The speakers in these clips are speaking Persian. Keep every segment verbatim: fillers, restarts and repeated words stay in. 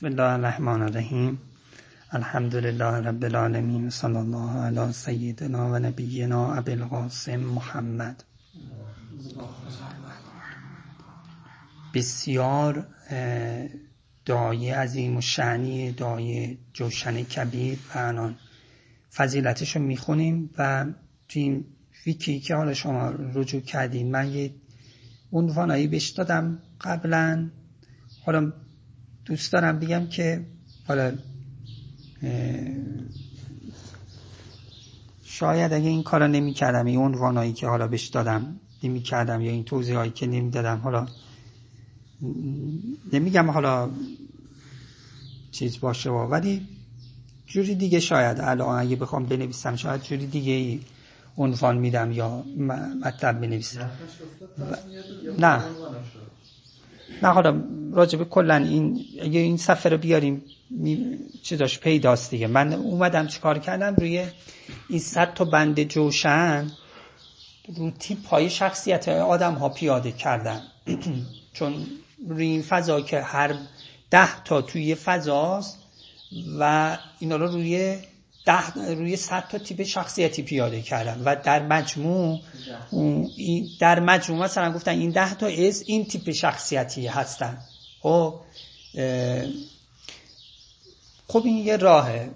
بسم الله الرحمن الرحیم. الحمدلله رب العالمین، صلی الله علی سیدنا و نبینا ابی القاسم محمد. بسیار داعی عظیم و شأنی، داعی جوشن کبیر و الان فضیلتش رو میخونیم و توی این ویکی که حالا شما رجوع کردین من یه عنوانایی بهش دادم قبلا. حالا دوست دارم بگم که حالا شاید اگه این کارا نمی کردم، این عنوانایی که حالا بهش دادم نمی کردم یا این توضیحایی که نمی دادم، حالا نمیگم حالا چیز باشه با. ولی جوری دیگه شاید الان اگه بخوام بنویسم شاید جوری دیگه عنوان میدم یا مطلب بنویسم. نه نه حالا راجب کلن این اگه این صفحه رو بیاریم چیزاش پیداست دیگه. من اومدم چیکار کردم روی این صد تا بند جوشن رو تیپ های شخصیت آدم ها پیاده کردم چون روی این فضا که هر ده تا توی فضاست و اینا رو روی ده روی صد تا تیپ شخصیتی پیاده کردم و در مجموع در مجموع مثلا گفتن این ده تا از این تیپ شخصیتی هستن. خب خب این یه راهه.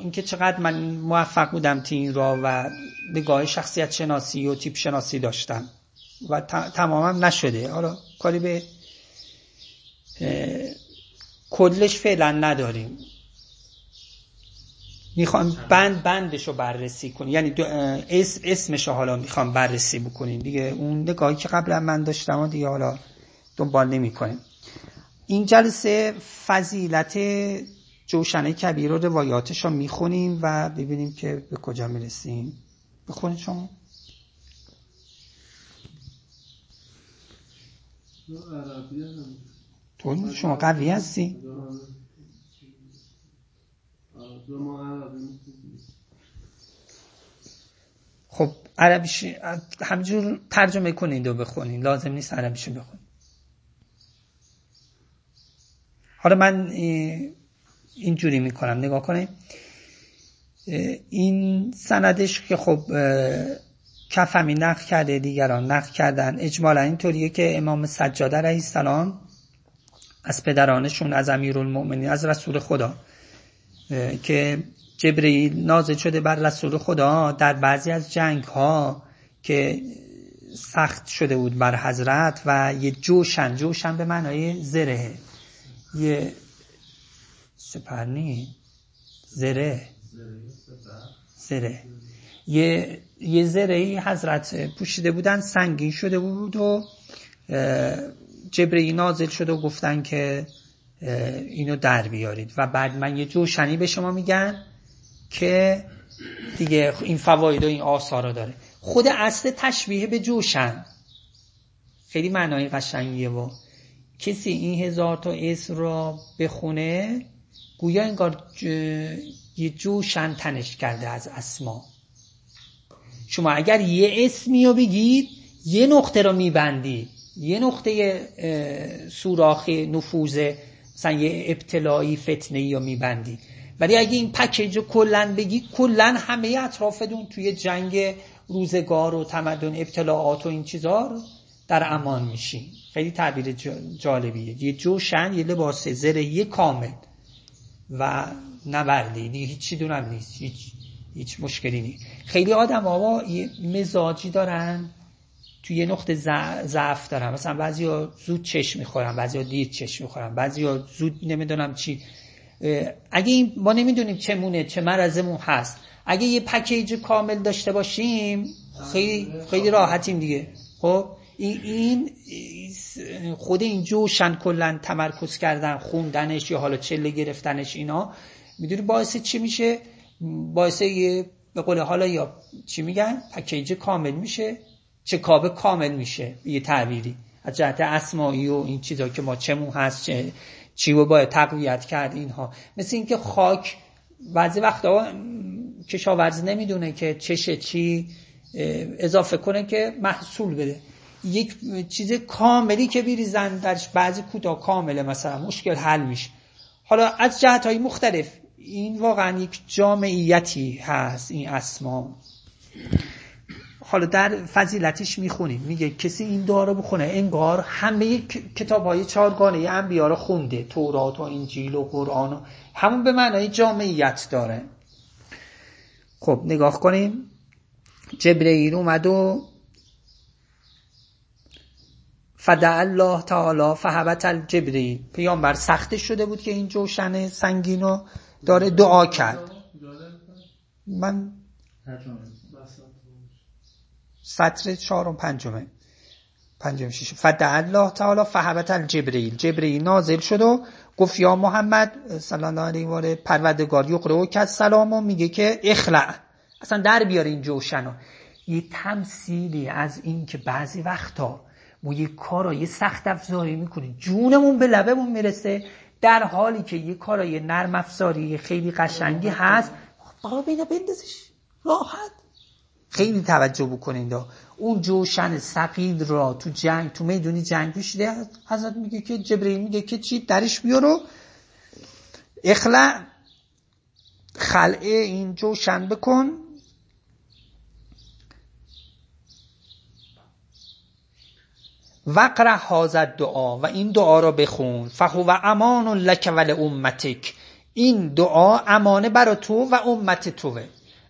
اینکه چقدر من موفق بودم توی این راه و نگاه شخصیت شناسی و تیپ شناسی داشتم و تمامم نشده، حالا کاری به کلش فعلا نداریم. میخوام بند بندشو بررسی کنیم، یعنی اسم اسمشو حالا میخوام بررسی بکنیم دیگه. اون نگاهی که قبلا من داشتم دیگه حالا دنبال نمی‌کنیم. این جلسه فضیلت جوشن کبیر و روایاتش رو میخونیم و ببینیم که به کجا میرسیم. بخونید شما. تو شما قوی هستی؟ خب عربیش همجور ترجمه کنید و بخونید، لازم نیست عربیشو بخونید. حالا من اینجوری میکنم، نگاه کنید این سندش که خب کفمی نقل کرده، دیگران نقل کردن. اجمالا اینطوریه که امام سجاده علیه السلام از پدرانشون، از امیرالمؤمنین، از رسول خدا، که جبرئیل نازل شده بر رسول خدا در بعضی از جنگ ها که سخت شده بود بر حضرت و یه جوشن جوشن به معنای زره، یه سپرنی زره زره یه یه زرهی حضرت پوشیده بودن، سنگین شده بود و جبرئیل نازل شد و گفتن که اینو در بیارید و بعد من یه جوشنی به شما میگن که دیگه این فواید و این آثارا داره. خود اصل تشبیه به جوشن خیلی معنای قشنگیه و کسی این هزار تا اسم را بخونه گویا انگار ج... یه جوشن تنش کرده از اسما. شما اگر یه اسمی رو بگید یه نقطه رو میبندید، یه نقطه سوراخ نفوذ مثلا یه ابتلایی فتنه‌ای رو میبندی. ولی اگه این پکیج رو کلن بگی کلن همه اطرافتون توی جنگ روزگار و تمدن ابتلاعات و این چیزا رو در امان میشین. خیلی تعبیر جالبیه، یه جوشن، یه لباس زره، یه کامل و نبردی دیگه، هیچی دونم نیست، هیچ هیچ مشکلی نیست. خیلی آدم ها یه مزاجی دارن، توی یه نقطه ضعف دارم، مثلا بعضیا زود چشم میخورم، بعضیا دیر چشم میخورم، بعضیا زود نمیدونم چی. اگه این ما نمیدونیم چه مونه چه مرضمون هست، اگه یه پکیج کامل داشته باشیم خیلی خیلی راحتیم دیگه. خب این خود این جوشن کلا تمرکز کردن، خوندنش یا حالا چله گرفتنش، اینا میدونی باعث چی میشه؟ باعث به قول حالا یا چی میگن پکیج کامل میشه، چکابه کامل میشه، یه تعبیری از جهت اسمایی و این چیزا که ما چمون هست، چه چی رو باید تقویت کرد. اینها مثل اینکه خاک بعضی وقتا کشاورز نمیدونه که چشه چی اضافه کنه که محصول بده، یک چیز کاملی که بریزن درش، بعضی کوتا کامله مثلا مشکل حل میشه. حالا از جهت‌های مختلف این واقعا یک جامعیتی هست این اسما. حالا در فضیلتش میخونیم میگه کسی این دعا رو بخونه انگار همه کتاب‌های چهارگانه انبیا رو خونده، تورات و انجیل و قرآن و همون به معنای جامعیت داره. خب نگاه کنیم، جبرئیل اومد و فدع الله تعالی فهبط الجبرئیل، پیامبر سخته شده بود که این جوشن سنگینو داره دعا کرد. من سطر چهارم پنجمه پنجم شش فدع الله تعالی فهبط الجبرئیل، جبرئیل نازل شد و گفت یا محمد صلی الله علیه و آله پروردگار یقرئو که سلامو میگه که اخلع، اصلا در بیار این جوشنو. یه تمثیلی از این که بعضی وقتا ما یه کارای سخت افزاری میکنیم جونمون به لبمون میرسه، در حالی که یه کارای نرم افزاری خیلی قشنگی هست بالا بینا بندازش راحت. خیلی توجه بکنید، اون جوشن ثقیل را تو جنگ تو میدونی جنگ پیشیده حضرت میگه که جبرئیل میگه که چی درش بیارو اخلع، خلعه این جوشن بکن. وقرأ هذا الدعاء، و این دعا را بخون، فهو امان لک و لامتک، این دعا امانه برا تو و امت توه.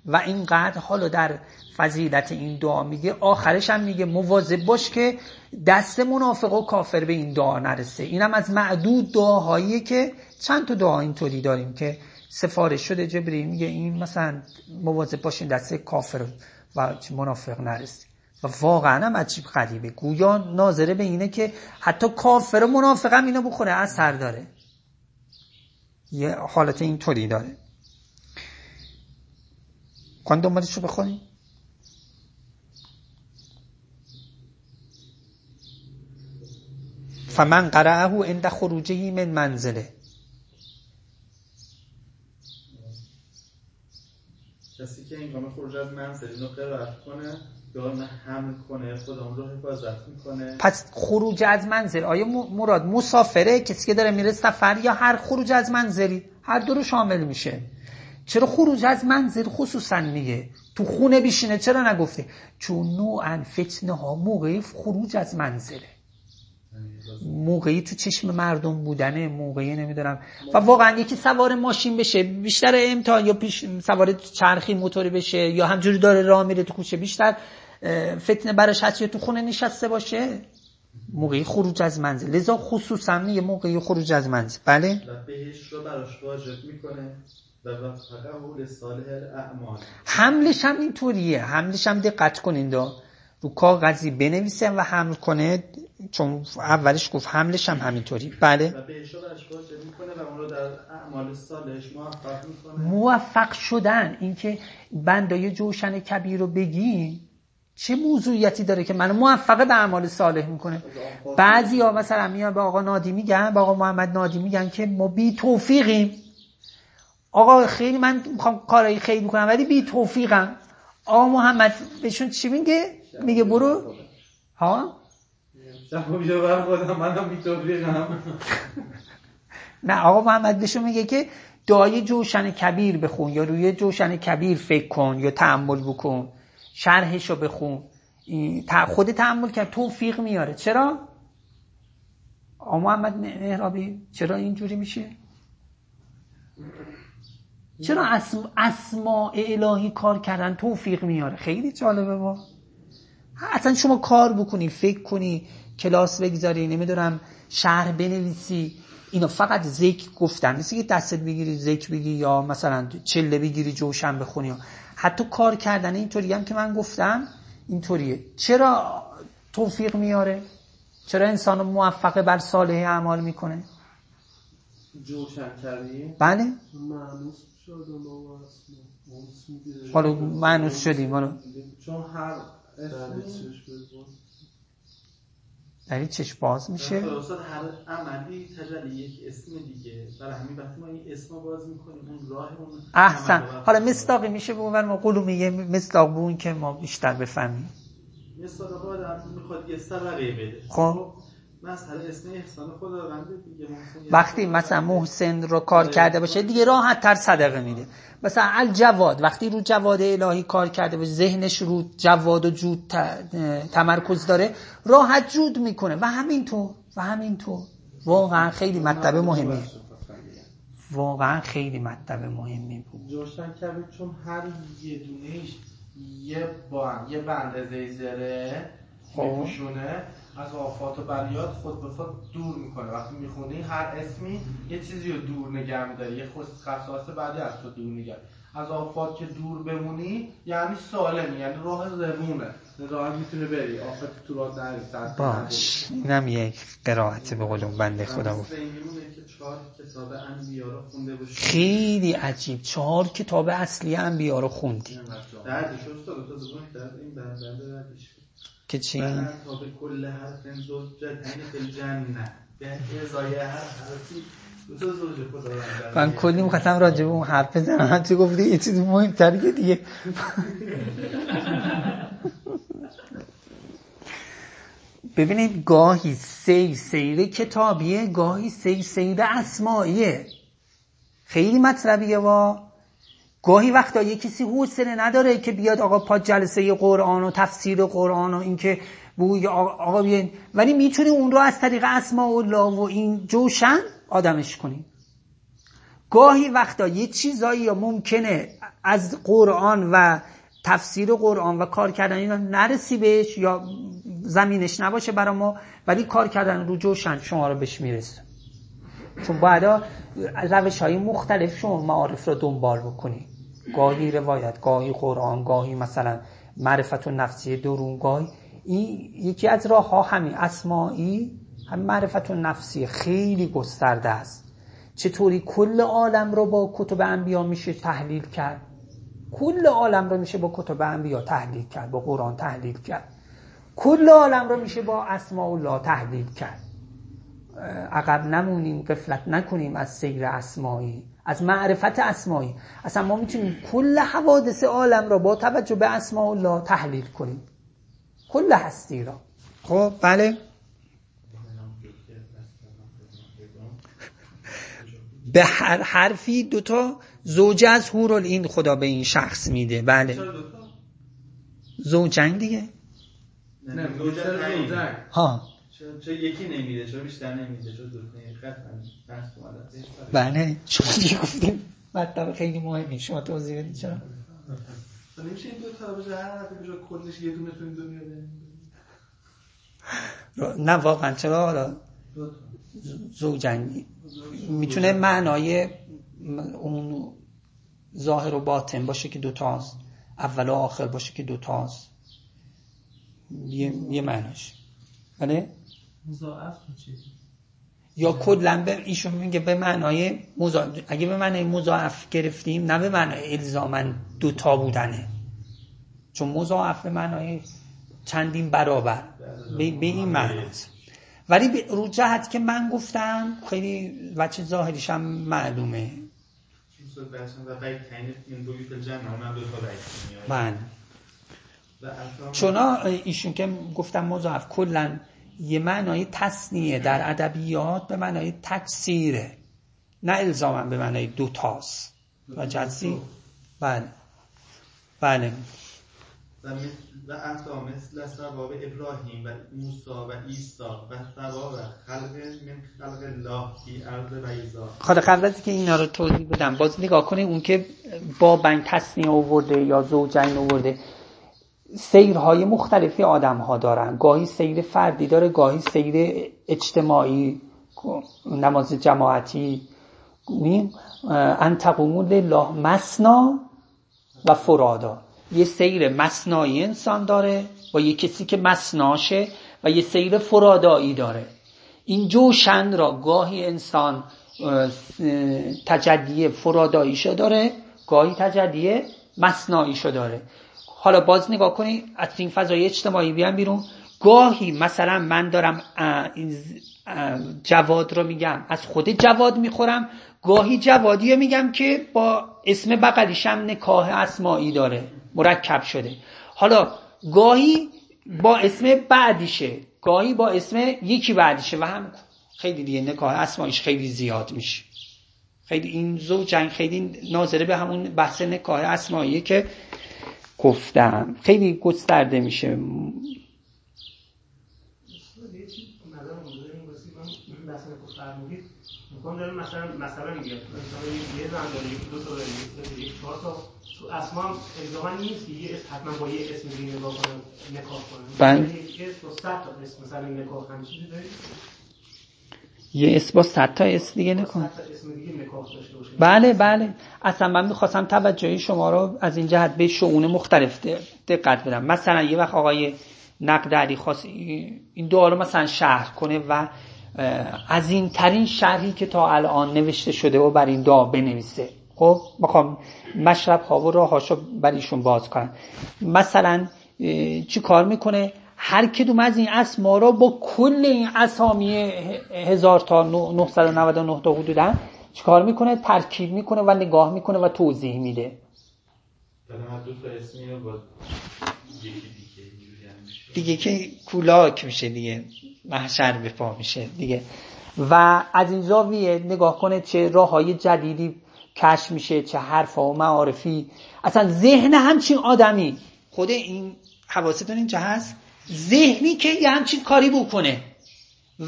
و اینقدر حالا در فضیلت این دعا میگه، آخرش هم میگه مواظب باش که دست منافق و کافر به این دعا نرسه. اینم از معدود دعاهایی که چند تا دعا اینطوری داریم که سفارش شده جبرئیل میگه این مثلا مواظب باش دست کافر و منافق نرسه. و واقعا هم عجیب غریبه، گویا ناظره به اینه که حتی کافر و منافق هم اینو بخوره اثر داره، یه حالت اینطوری داره. کن دنبالش رو بخونیم. فمن قرأه عند خروجه من منزله، کسی که هنگام خروج از منزل اینو قرأت کنه دارم حمل کنه خودمون رو حفاظت میکنه. پس خروج از منزل آیا مراد مسافره کسی که داره میره سفر یا هر خروج از منزلی؟ هر دو رو شامل میشه. چرا خروج از منزل خصوصا میگه؟ تو خونه بشینه چرا نگفته؟ چون نوعا فتنه ها موقعی خروج از منزله، موقعی تو چشم مردم بودنه، موقعی نمیدونم و واقعا یکی سوار ماشین بشه بیشتر امتحان، یا پیش سوار چرخی موتوری بشه، یا همجوری داره راه میره تو کوچه بیشتر فتنه براش هست، یا تو خونه نشسته باشه موقعی خروج از منزل. لذا خصوصا یه موقعی خروج از منزل. بله بهش رو براش واجب میکنه و فقط صالح الاعمال. حملش هم اینطوریه، حملش هم دقت کنین دا رو کاغذی بنویسن و حمل کنه، چون اولش گفت حملش هم همینطوری. بله و بهش رو اشکال میکنه و اون رو در اعمال صالحش موفق میکنه. موفق شدن اینکه بندای جوشن کبیر رو بگی چه موضوعیتی داره که منو موفق به اعمال صالح میکنه. بعضیا مثلا میان به آقا نادی میگن، به آقا محمد نادی میگن که ما بی توفیقیم، آقا خیلی من میخوام کارای خیلی بکنم ولی بی توفیقم. آقا محمد بهشون چی میگه؟ میگه برو ها نه آقا محمد بهشون میگه که دعای جوشن کبیر بخون، یا روی جوشن کبیر فکر کن، یا تأمل بکن، شرحشو بخون، خود تأمل کرد توفیق میاره. چرا آقا محمد مهرابی چرا اینجوری میشه؟ چرا اسم اسماء الهی کار کردن توفیق میاره؟ خیلی جالبه. با اصلا شما کار بکنی، فکر کنی، کلاس بگذاری، نمیدونم شرح بنویسی، اینا فقط ذکر گفتن نیست که دستت بگیری ذکر بگی یا مثلا چله بگیری جوشن بخونی. حتی کار کردن اینطوری هم که من گفتم اینطوریه. چرا توفیق میاره؟ چرا انسانو موفق بر صالح اعمال میکنه؟ جوشن کردی؟ بله معنوس شدیم حالا معنوس شدیم حالا چون هر داری چشم باز میشه خلاصا هر عملی تجلی یک اسم دیگه، برای همین وقتی ما این اسمو باز میکنیم اون راهمون احسن. حالا مصداقی میشه به اون ما قلومیه مصداق بون که ما بیشتر بفهمیم. مصداق آدم میخواد یه سبقی بده، خب مسئله اسم احسان خدا رنده دیگه. وقتی مثلا محسن رو کار کرده باشه دیگه راحت تر صدقه میده. مثلا الجواد وقتی رو جواد الهی کار کرده باشه، ذهنش رو جواد و جود تمرکز داره، راحت جود میکنه. و همینطور و همینطور واقعا خیلی مطلب مهمه، واقعا خیلی مطلب مهمی بود. جوشن کبیر چون هر یه دونهش یه با هم. یه بندازه زره میپوشونه از آفات و بلیات، خود به خود دور میکنه. وقتی میخونی هر اسمی یه چیزی رو دور نگه میداری، یه خصاص بعدی از تو دور نگه. از آفات که دور بمونی یعنی سالمی، یعنی راه زبونه، راه میتونه بری، آفات تو راه نری. باش اینم یک قرائت به قول بنده خدا بود. خیلی عجیب، چهار کتاب اصلی انبیا رو خوندی دردش استاد تو زبون کرد. این درد دردش که چی؟ تا کل حرف زوجتین جننه به ازای حرفی من کلی مختم راجب اون حرف بزنم. تو گفتی یه چیز مهمتریه دیگه. ببینید گاهی سیر سیر کتابیه، گاهی سیر سیر اسماییه، خیلی مطلبیه. و گاهی وقتا یه کسی حوصله نداره که بیاد آقا پا جلسه قرآن و تفسیر قرآن و این که بوی آقا بیاد، ولی میتونی اون رو از طریق اسماء الله و این جوشن آدمش کنی. گاهی وقتا یه چیزایی ممکنه از قرآن و تفسیر قرآن و کار کردن اینا نرسی بهش یا زمینش نباشه برای ما، ولی کار کردن رو جوشن شما رو بهش میرسه. چون بعدا روش های مختلف شما معارف رو دنبال بکنی، گاهی روایت، گاهی قرآن، گاهی مثلا معرفت و نفسی درون، گاهی این یکی از راه ها همین اسماعی، همین معرفت و نفسی خیلی گسترده است. چطوری کل عالم رو با کتب انبیا میشه تحلیل کرد، کل عالم رو میشه با کتب انبیا تحلیل کرد، با قرآن تحلیل کرد، کل عالم رو میشه با اسماء الله تحلیل کرد. عقب نمونیم، غفلت نکنیم از سیر اسمایی، از معرفت اسمایی. اصلا ما میتونیم کل حوادث عالم را با توجه به اسماء الله تحلیل کنیم، کل هستی را. خب بله، به هر حرفی دوتا زوجه از حورالعین خدا به این شخص میده. بله زوجنگ دیگه، نه زوجه زوجنگ ها، چون یکی نمیده، چون بیشتر نمیده، چون دو تا قسمت اومده. بله شما چی گفتیم؟ مطلب خیلی مهمی، شما توضیح بدید چرا؟ تو نمیشه این دو تا بجا هر وقت بجا کلش یه دونه تو این دنیا بده. نه واقعا چرا حالا زوجنگی میتونه معنای اون ظاهر و باطن باشه که دو تاست، اول و آخر باشه که دو تاست. یه یه معناش. بله؟ مضاعف چیزی یا کلا به ایشون میگه به معنای مضاعف. اگه به معنای مضاعف گرفتیم نه به معنای الزاماً دوتا بودنه، چون مضاعف به معنای چندین برابر به, به این معناست. ولی رو جهت که من گفتم خیلی وجه ظاهریش هم معلومه. چون بحثم و باید تعیین این دو تا جمع من دو تا باید من چون ایشون که گفتم مضاعف کلا یه معنای تصنیه در ادبیات به معنای تکثیره، نه الزاماً به معنای دوتاست و جزی. بله بله و اتا مثل ثواب ابراهیم و موسی و عیسی و ثواب خلق من خلق الله فی ارض بیضا. خاله قبل از که اینا رو توضیح بدم باز نگاه کنید اون که با بنگ تصنیه آورده یا زوجین آورده، سیرهای مختلفی آدم ها دارن. گاهی سیر فردی داره، گاهی سیر اجتماعی، نماز جماعتی، ان تقوموا لله مثنا و فرادا. یه سیر مثنایی انسان داره و یه کسی که مثناشه و یه سیر فرادایی داره. این جوشن را گاهی انسان تجدیه فراداییشو داره، گاهی تجدیه مثناییشو داره. حالا باز نگاه کنید از این فضای اجتماعی بیان بیرون، گاهی مثلا من دارم این جواد رو میگم از خود جواد میخورم، گاهی جوادی رو میگم که با اسم بغلیشم نکاح اسماعی داره مرکب شده، حالا گاهی با اسم بعدیشه، گاهی با اسم یکی بعدشه و هم خیلی دیگه نکار اسمایش خیلی زیاد میشه. خیلی این زوجنگ خیلی ناظره به همون بحث نکار اسماییه که گفتم، خیلی گسترده میشه. میکنم دارم مثلا مثلا میگم یه زندانی دو تا داری یک چهار تا تو اسمام الزاما نیست که یه اسم حتما با یه اسم دیگه نگاه کنم نکاح کنم. یه اسم با صد تا اسم مثلا نکاح کنم چیزی داری؟ یه اسم با صد تا اسم دیگه نکاح صد تا اسم دیگه نکاح داشته باشه. بله بله اصلا من میخواستم توجه شما رو از این جهت به شئون مختلف دقت بدم. مثلا یه وقت آقای نقدری خواست این دعا رو مثلا شرح کنه و از این ترین شرحی که تا الان نوشته شده و بر این دعا بنویسه. خب میخوام مشرب ها و راه هاشو بر ایشون باز کنم. مثلا چی کار میکنه؟ هر کدوم از این اسما را با کل این اسامی هزار تا نهصد و نود و نه تا حدودن چی کار میکنه؟ ترکیب میکنه و نگاه میکنه و توضیح میده. دیگه که کولاک میشه دیگه محشر به پا میشه دیگه. و از این زاویه نگاه کنه چه راههای جدیدی کشف میشه، چه حرفا و معارفی. اصلا ذهن همچین آدمی خود این حواستون اینجا هست، ذهنی که یه همچین کاری بکنه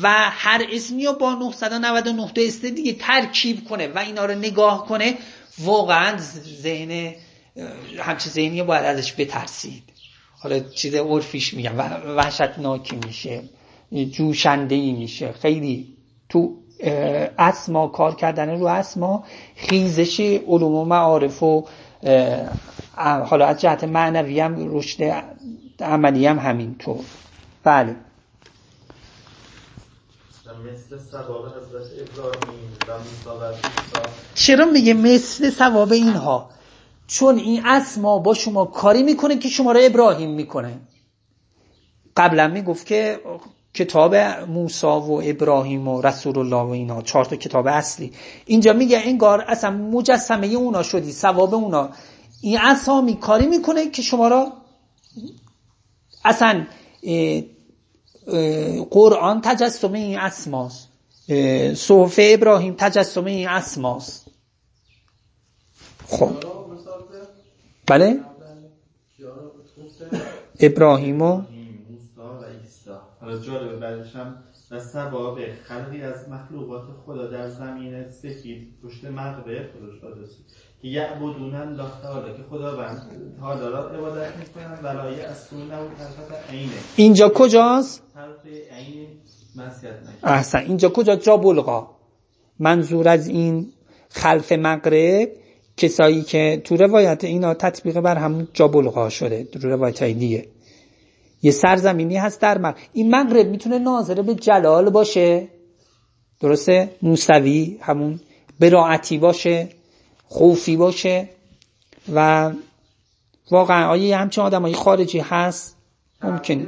و هر اسمی رو با نهصد و نود و نه تا اسم دیگه ترکیب کنه و اینا رو نگاه کنه، واقعا ذهن همچین ذهنی باید ازش بترسید. حالا چیز عرفیش میگم وحشتناکی میشه، جوشندهی میشه. خیلی تو اسما کار کردن رو اسما خیزش علوم و معارف و حالا از جهت معنوی هم رشد عملی هم همینطور. بله مثل ثواب حضرت ابراهیم و موسی و عیسی. چرا میگه مثل ثواب اینها؟ چون این اسما با شما کاری میکنه که شما را ابراهیم میکنه. قبلا میگفت که کتاب موسی و ابراهیم و رسول الله و اینا چهار تا کتاب اصلی، اینجا میگه انگار اصلا مجسمه اونا شدی، ثواب اونا. این اسامی کاری میکنه که شما را اصلا اه اه قرآن تجسم این اسماست، صحف ابراهیم تجسم این اسماست. خب بله ابراهیم و جالب بعدشم و سباب خلقی از مخلوقات خدا در زمین سفید پشت مغبه خودش آدرسی که یعبدونن لا تعالی که خداوند تعالی را عبادت میکنن ولای اصلونه و طرفت عینه. اینجا کجاست؟ طرف عین مسجد نشه. احسن اینجا کجا؟ جا بلغا. منظور از این خلف مغرب کسایی که تو روایت اینا تطبیق بر همون جا بلغا شده، تو روایت های دیگه یه سرزمینی هست در مغرب. این مغرب میتونه ناظره به جلال باشه، درسته؟ موسوی همون براعتی باشه، خوفی باشه و واقعا آیه همچنان آدم های خارجی هست ممکنه.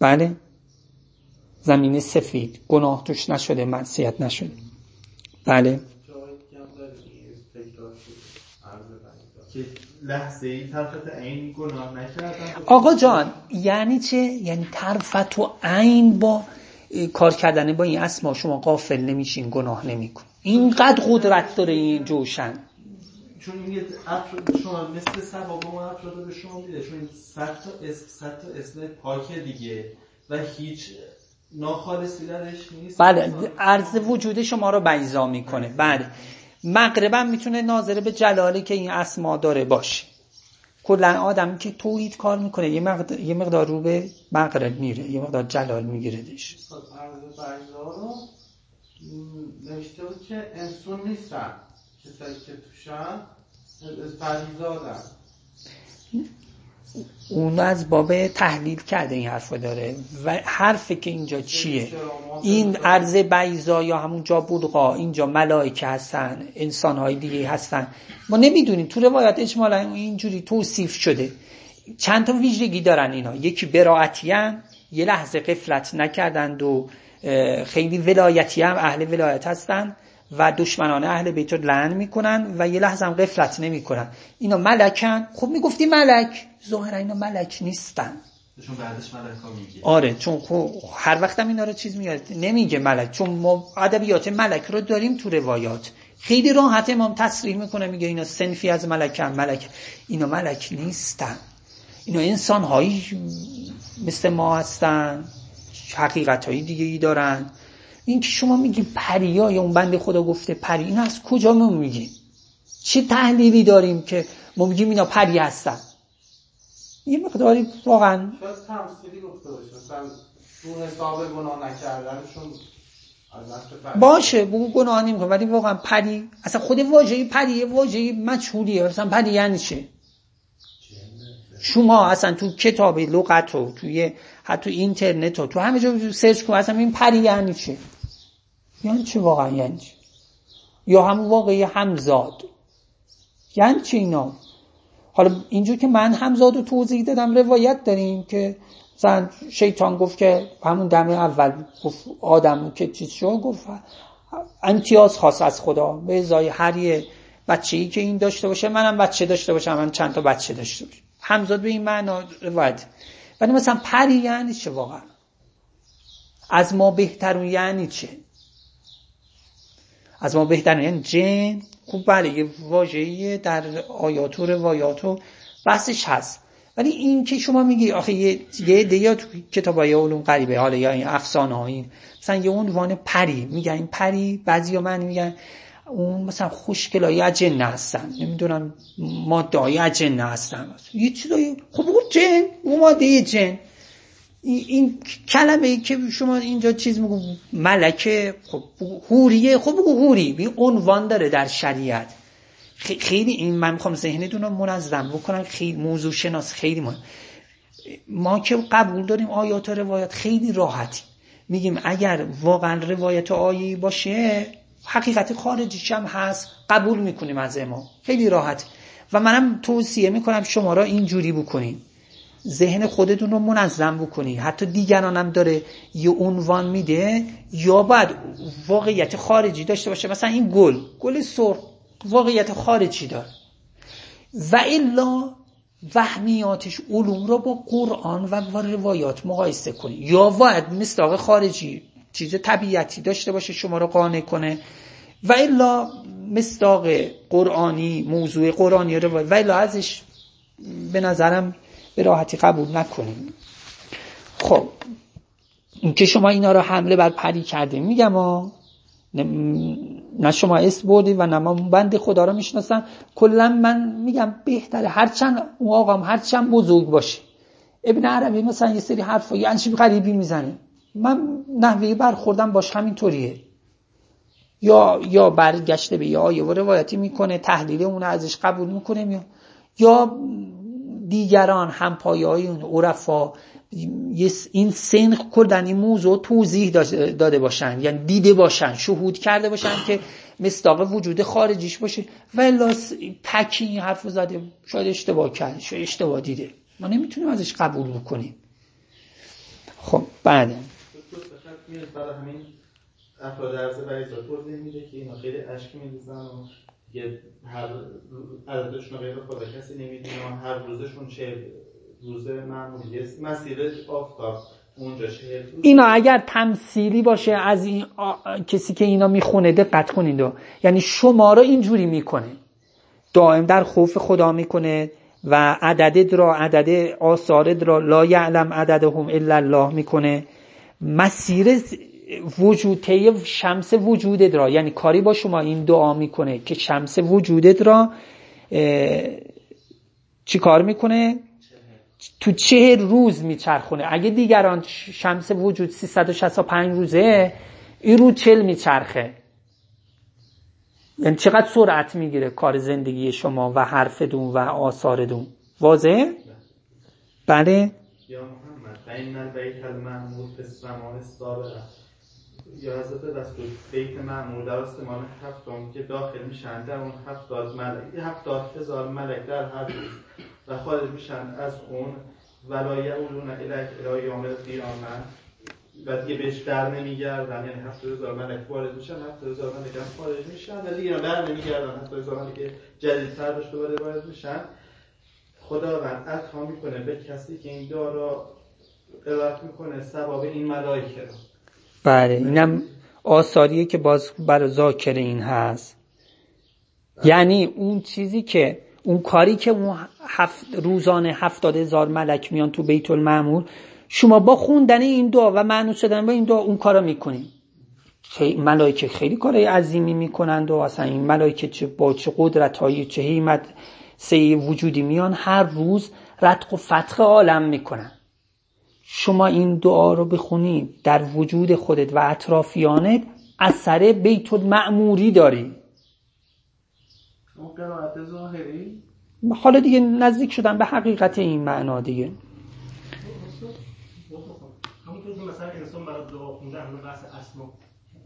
بله زمین سفید گناه توش نشده، معصیت نشده. بله لحظه ای طرفت عین گناه نکردن. آقا جان یعنی چه؟ یعنی طرفت و عین با کار کردن با این اسما شما غافل نمیشین، گناه نمیکن. اینقدر قدرت داره این جوشن. چون میگه عطر شما مثل ثواب ما عطر داده به شما میده، چون این صد تا اسم صد تا اسم پاکه دیگه و هیچ ناخالصی درش نیست. بله عرض وجود شما رو بیضا میکنه. بله مغربا میتونه ناظره به جلالی که این اسما داره باشه. کلا آدمی که توحید کار میکنه یه مقدار یه مقدار رو به مغرب میره، یه مقدار جلال میگیره دیش. استاد عرض بیضا رو نوشته بود که انسون نیستن، کسایی که توشن بیضا دارن. اون از باب تحلیل کرده این حرفو داره و حرفی که اینجا چیه؟ این عرض بیضا یا همون جا بلغا، اینجا ملائکه هستن، انسان‌های دیگه هستن، ما نمیدونیم. تو روایت اجمالا اینجوری توصیف شده. چند تا ویژگی دارن اینا، یکی براعتی هم یه لحظه غفلت نکردند و خیلی ولایتی هم اهل ولایت هستن و دشمنان اهل بیت رو لعن میکنن و یه لحظه هم غفلت نمیکنن. اینا ملکن. خب میگفتی ملک، ظاهرا اینا ملک نیستن، چون بعدش ملکا میگه. آره چون خب هر وقت هم اینا رو چیز میاد نمیگه ملک، چون ما ادبیات ملک رو داریم تو روایات، خیلی راحت امام تصریح میکنه میگه اینا صنفی از ملکن، ملک اینا ملک نیستن، اینا انسان‌هایی مثل ما هستن، حقیقت‌های دیگه‌ای دارن. این که شما میگی پریا یا اون بنده خدا گفته پری، این از کجا ما میگیم؟ چه تحلیلی داریم که ما میگیم اینا پری هستن؟ یه مقداری واقعا شاید تمثیلی گفته باشه، مثلا تو حساب گناه نکردنشون باشه، بگو گناه نمی‌کنه، ولی واقعا پری، اصلا خود واژه‌ی پری واژه‌ی مجهولیه، اصلا پری یعنی چی؟ شما اصلا تو کتاب لغت و توی حتی اینترنت و تو همه جا سرچ کن، اصلا این پری یعنی چی؟ یعنی چی واقعا یعنی چی؟ یا همون واقعی همزاد یعنی چی اینا؟ حالا اینجور که من همزاد رو توضیح دادم، روایت داریم که مثلا شیطان گفت که همون دم اول گفت آدم که چیز شو، گفت امتیاز خاص از خدا به ازای هر یه بچه‌ای که این داشته باشه منم بچه داشته باشم، من چند تا بچه داشته باشم، همزاد به این معنا روایت. ولی مثلا پری یعنی چه واقعا؟ از ما بهترون یعنی چه؟ از ما بهترون یعنی جن؟ خب بله یه واژه‌ای در آیات و روایات و بحثش هست، ولی این که شما میگی آخه یه دیگه تو کتابای علوم غریبه، حالا یا این افسانه ها، این مثلا یه عنوان پری میگن، این پری بعضیا من میگن اون مثلا خوشگلایی از جن هستن، نمیدونم ماده‌ای از جن هستن، یه چیزایی خب اون جن، اون ماده جن، این کلمه ای که شما اینجا چیز میگو ملکه، خب حوریه، خب بگو حوری، این عنوان داره در شریعت. خیلی این من میخوام ذهنتون رو منظم بکنم، خیلی موضوع شناس، خیلی ما ما که قبول داریم آیات و روایات، خیلی راحتی میگیم اگر واقعا روایت آیه‌ای باشه حقیقت خارجیش هم هست قبول میکنیم از امام، خیلی راحت. و منم توصیه میکنم شما را اینجوری بکنین، ذهن خودتون رو منظم بکنی، حتی دیگران هم داره یه عنوان میده یا بعد واقعیت خارجی داشته باشه، مثلا این گل گل سرخ واقعیت خارجی داره، و الا وهمیاتش علوم رو با قرآن و روایات مقایسه کنی، یا باید مصداق خارجی چیز طبیعتی داشته باشه شما رو قانع کنه، و الا مصداق قرآنی، موضوع قرآنی رو، و الا ازش به نظرم به راحتی قبول نکنیم. خب این که شما اینا رو حمله بر پری کرده، میگم ما نه شما اسم بردی و نه ما بند خدا رو میشناسم، کلا من میگم بهتره هرچند اون آقام هرچند بزرگ باشه، ابن عربی مثلا یه سری حرفایی انشیب غریبی میزنه، من نحوه برخوردم باش همینطوریه، یا یا برگشته به یه آیه و روایتی میکنه، تحلیل اون ازش قبول میکنه، یا یا دیگران هم پایه‌های اون عرفا این سنخ کردن این موضوع توضیح داده باشن، یعنی دیده باشن، شهود کرده باشن که مصداق وجود خارجیش باشه، ولی تکی این حرف زده شاید اشتباه کرد، شاید اشتباه دیده، ما نمیتونیم ازش قبول بکنیم. خب بعد برای همین افراد عرض برزاپور نمیده که اینا خیلی عشق میریزن و یه هر عددشون غیر خدا کسی نمیدونم، هر روزشون چه روزه معمولی است، مسیرش آفتاب اونجا چه روز. اینا اگر تمثیلی باشه از این آ... کسی که اینا میخونه دقت کنید، یعنی شما رو اینجوری میکنه دائم در خوف خدا میکنه و عددت را عدد آثارت را لا یعلم عددهم الا الله میکنه، مسیر وجودته شمس وجودت را، یعنی کاری با شما این دعا میکنه که شمس وجودت را چی کار میکنه؟ تو چه روز میچرخونه؟ اگه دیگران شمس وجود سیصد و شصت و پنج روزه، این رو چهل میچرخه، یعنی چقدر سرعت میگیره کار زندگی شما و حرفتون و آثارتون. واضحه؟ بله؟ یا محمد این البیت المعمور فی السماء السابعه، یا حضرت رسول بیت معمور در آسمان هفتم که داخل میشن در اون هفتاد ملک، هفتاد هزار ملک در هر روز و خارج میشن از اون ولایه اولون الک الهی عامل قیامت و دیگه بهش در نمیگردن، یعنی هفتاد هزار ملک وارد میشن، هفتاد هزار ملک هم خارج میشن و دیگه بر نمیگردن، هفتاد هزار ملک جدیدتر بهش دوباره وارد میشن. خداوند عطا میکنه به کسی که این دعا را قرائت میکنه ثواب این ملائکه. بله اینم آثاریه که باز برای ذاکر این هست. بله. یعنی اون چیزی که اون کاری که اون هفت روزانه هفتاد هزار ملک میان تو بیت المعمور، شما با خوندن این دعا و معنوس شدن با این دعا اون کارا میکنید. ملائکه خیلی کارای عظیمی میکنند و اصلا این ملائکه چه با چه قدرت هایی چه حیمت سه وجودی میان هر روز رتق و فتق عالم میکنن. شما این دعا رو بخونید در وجود خودت و اطرافیانت اثر بیت المعموری داری. قرائت ظاهری حالا دیگه نزدیک شدن به حقیقت این معنا دیگه. همونطور که مثلا انسان برای دعا خونده همون بحث اسما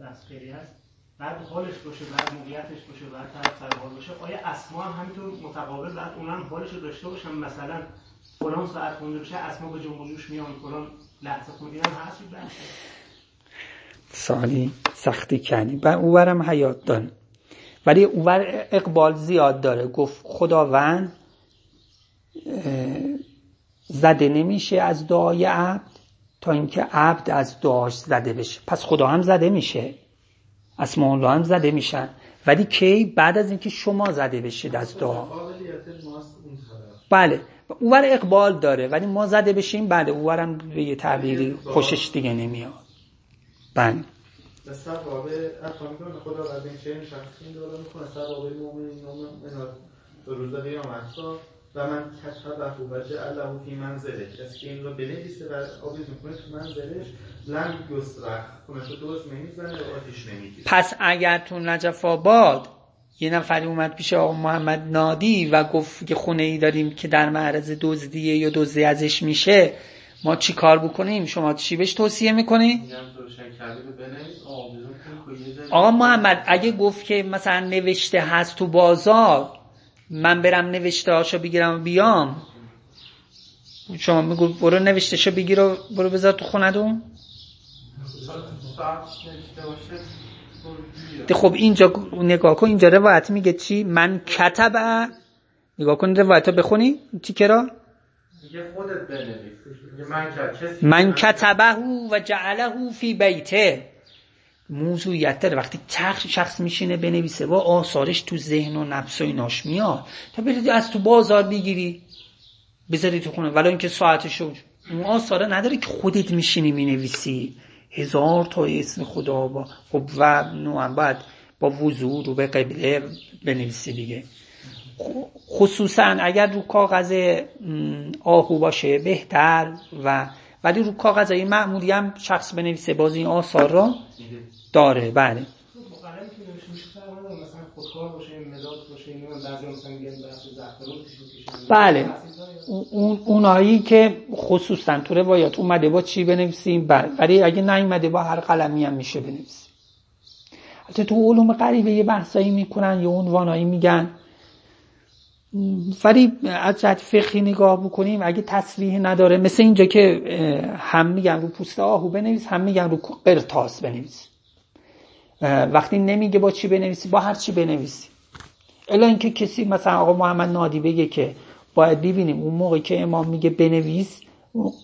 بحث خیلی هست، بعد حالش باشه، بعد موقعیتش باشه، بعد طرف سرحال باشه. آیا اسما هم همینطور متقابل بعد اونم حالش رو داشته باشن؟ مثلا فلان ساعت خونده باشه اسما به جنبوجوش میان، فلان لحظه خونده هم هست. سالی سختی کنی و او برم حیات دان، ولی اونور اقبال زیاد داره. گفت خداوند زده نمیشه از دعای عبد تا اینکه عبد از دعاش زده بشه. پس خدا هم زده میشه، اسماء الله هم زده میشن، ولی کی؟ بعد از اینکه شما زده بشید از دعا. بله اونور اقبال داره، ولی ما زده بشیم بله اونورم به یه تعبیری خوشش دیگه نمیاد. بله سباب اقوام کنه خدا و از این چه این شخصی داره میکنه سباب مومن نومن در روز قیامت و من کشف رفوبج الله فی منزلش، کسی که این رو بنویسه و آویز میکنه تو منزلش لم گسرخ کنه تو دوست نمیزنه و آتیش نمیگیره. پس اگر تو نجف آباد یه نفری اومد پیش آقا محمد نادی و گفت که خونه ای داریم که در معرض دزدیه یا دزدی ازش میشه، ما چی کار بکنیم؟ شما چی بهش توصیه میکنی؟ آقا محمد اگه گفت که مثلا نوشته هست تو بازار من برم نوشته هاشو بگیرم و بیام، شما میگو برو نوشته شو بگیر و برو بذار تو خونه دون. خب اینجا نگاه کن، اینجا روایت میگه چی؟ من کتبه. نگاه کن روایت ها بخونی تیکه را خودت بنویس. من کتبه و جعله فی بیته موضوعیت داره. وقتی شخص میشینه بنویسه و آثارش تو ذهن و نفس و ایناش میاد، تا بری از تو بازار بگیری بذاری تو خونه ولی اینکه ساعتشو اون آثاره نداره که خودت میشینی مینویسی هزار تا اسم خدا با خب و نوعا باید با وضوع رو به قبله بنویسی دیگه. خصوصا اگر رو کاغذ آهو باشه بهتر، و ولی رو کاغذهای معمولی هم شخص بنویسه باز این آثار را داره. بله مقرر که نوشته فرمودن مثلا خودکار باشه، مداد باشه، اینو بعضی مثلا میگن بحث زعفران کشیده. بله اون اونایی که خصوصا تو روایات اومده با چی بنویسیم، ولی اگه نیومده با هر قلمی هم میشه بنویسیم. البته تو علوم غریبه یه بحثایی میکنن، یه عنوانایی میگن، ولی از جهت فقهی نگاه بکنیم اگه تصریح نداره، مثل اینجا که هم میگن رو پوست آهو بنویس هم میگن رو قرطاس بنویس، وقتی نمیگه با چی بنویسی با هر چی بنویسی، الا اینکه کسی مثلا آقا محمد نادی بگه که باید ببینیم اون موقع که امام میگه بنویس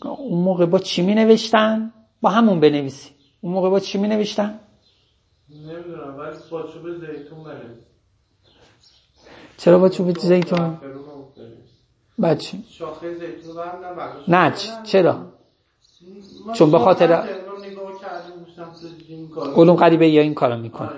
اون موقع با چی مینوشتن با همون بنویسی. اون موقع با چی مینوشتن نمیدونم، ولی با چوب زیتون بنویس. چرا با چوب زیتون؟ بچه شاخه زیتون برم نه چرا؟ چون به خاطر علوم غریبه یا این کارو میکنه.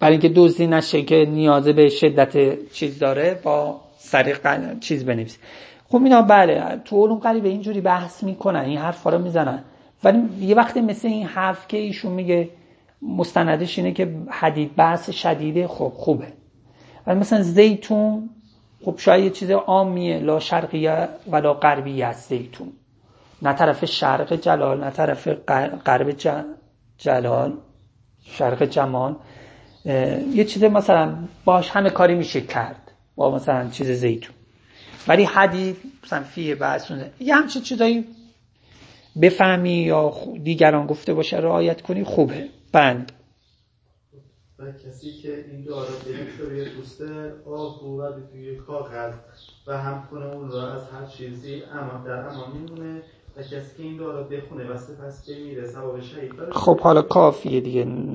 برای اینکه دزدی نشه که نیازه به شدت چیز داره با سریع چیز بنویس. خب اینا بله تو علوم غریبه اینجوری بحث میکنن، این حرفا رو میزنن، ولی یه وقتی مثل این حرف که ایشون میگه مستندش اینه که حدید بحث شدیده خب خوبه، ولی مثلا زیتون خب شاید یه چیز عامیه، لا شرقیه ولا غربیه است زیتون، نه طرف شرق جلال نه طرف غرب جلال شرق جمال، یه چیز مثلا باش همه کاری میشه کرد با مثلا چیز زیتون، ولی حدید مثلا فیه بحثونه یه همچه چیزایی بفهمی یا دیگران گفته باشه رعایت کنی خوبه. بند و کسی که این دو آراد دیگه رو یه دوسته آب بوده توی کاغذ و همکنه اون را از هر چیزی اما در اما میمونه و کسی که این دو آراد بخونه و سپس بمیره سباب شهید. خب حالا کافیه دیگه.